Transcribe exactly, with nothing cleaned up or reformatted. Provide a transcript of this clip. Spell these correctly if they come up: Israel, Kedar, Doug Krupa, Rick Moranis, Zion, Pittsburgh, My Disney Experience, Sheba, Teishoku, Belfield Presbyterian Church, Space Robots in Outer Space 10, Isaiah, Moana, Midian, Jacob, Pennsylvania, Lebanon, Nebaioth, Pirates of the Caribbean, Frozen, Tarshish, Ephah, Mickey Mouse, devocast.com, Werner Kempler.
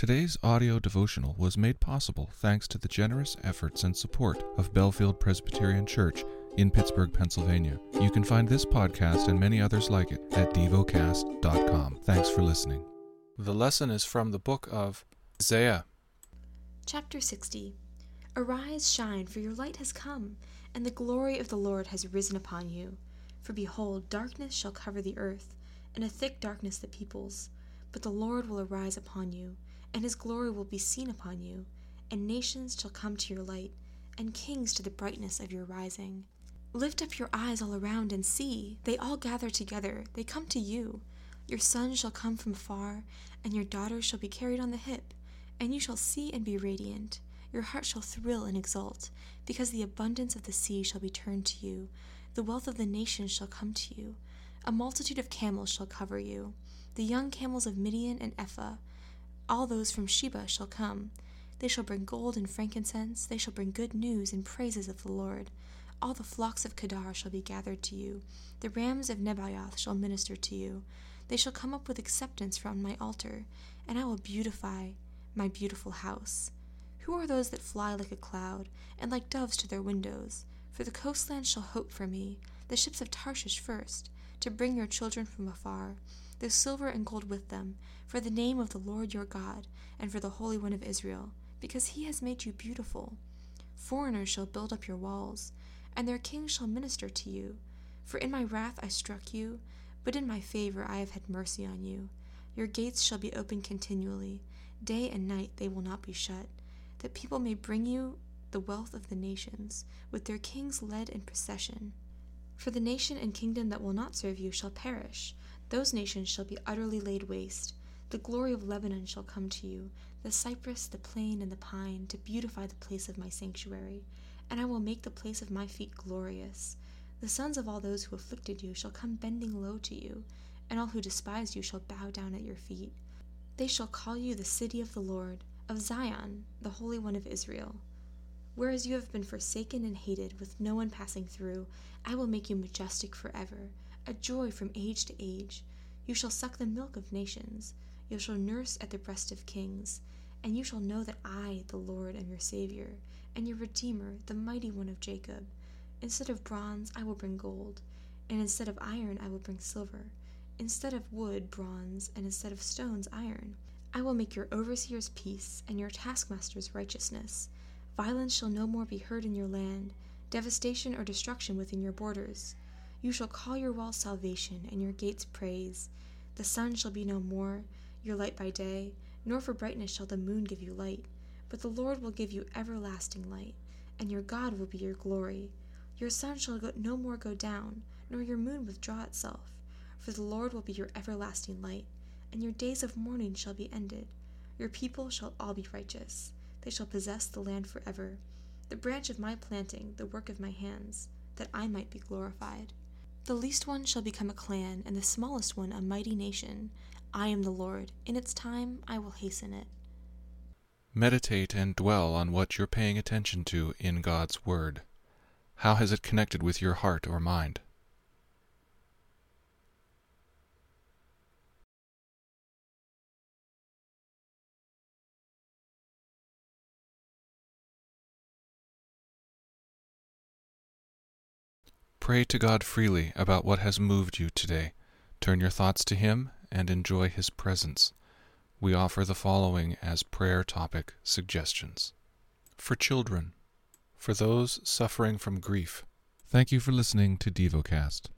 Today's audio devotional was made possible thanks to the generous efforts and support of Belfield Presbyterian Church in Pittsburgh, Pennsylvania. You can find this podcast and many others like it at devocast dot com. Thanks for listening. The lesson is from the book of Isaiah. Chapter sixty. Arise, shine, for your light has come, and the glory of the Lord has risen upon you. For behold, darkness shall cover the earth, and a thick darkness the peoples. But the Lord will arise upon you, and his glory will be seen upon you, and nations shall come to your light, and kings to the brightness of your rising. Lift up your eyes all around and see, they all gather together, they come to you. Your son shall come from far, and your daughter shall be carried on the hip, and you shall see and be radiant. Your heart shall thrill and exult, because the abundance of the sea shall be turned to you, the wealth of the nations shall come to you. A multitude of camels shall cover you, the young camels of Midian and Ephah. All those from Sheba shall come. They shall bring gold and frankincense, they shall bring good news and praises of the Lord. All the flocks of Kedar shall be gathered to you, the rams of Nebaioth shall minister to you. They shall come up with acceptance from my altar, and I will beautify my beautiful house. Who are those that fly like a cloud, and like doves to their windows? For the coastland shall hope for me, the ships of Tarshish first, to bring your children from afar, the silver and gold with them, for the name of the Lord your God, and for the Holy One of Israel, because he has made you beautiful. Foreigners shall build up your walls, and their kings shall minister to you. For in my wrath I struck you, but in my favor I have had mercy on you. Your gates shall be open continually, day and night they will not be shut, that people may bring you the wealth of the nations, with their kings led in procession. For the nation and kingdom that will not serve you shall perish. Those nations shall be utterly laid waste. The glory of Lebanon shall come to you, the cypress, the plane, and the pine, to beautify the place of my sanctuary. And I will make the place of my feet glorious. The sons of all those who afflicted you shall come bending low to you, and all who despised you shall bow down at your feet. They shall call you the city of the Lord, of Zion, the Holy One of Israel. Whereas you have been forsaken and hated, with no one passing through, I will make you majestic forever, a joy from age to age. You shall suck the milk of nations, you shall nurse at the breast of kings, and you shall know that I, the Lord, am your Savior, and your Redeemer, the Mighty One of Jacob. Instead of bronze, I will bring gold, and instead of iron, I will bring silver. Instead of wood, bronze, and instead of stones, iron. I will make your overseers peace, and your taskmasters righteousness. Violence shall no more be heard in your land, devastation or destruction within your borders. You shall call your walls salvation, and your gates praise. The sun shall be no more your light by day, nor for brightness shall the moon give you light. But the Lord will give you everlasting light, and your God will be your glory. Your sun shall go, no more go down, nor your moon withdraw itself. For the Lord will be your everlasting light, and your days of mourning shall be ended. Your people shall all be righteous. They shall possess the land forever, the branch of my planting, the work of my hands, that I might be glorified. The least one shall become a clan, and the smallest one a mighty nation. I am the Lord. In its time I will hasten it. Meditate and dwell on what you're paying attention to in God's Word. How has it connected with your heart or mind? Pray to God freely about what has moved you today. Turn your thoughts to Him and enjoy His presence. We offer the following as prayer topic suggestions. For children. For those suffering from grief. Thank you for listening to DevoCast.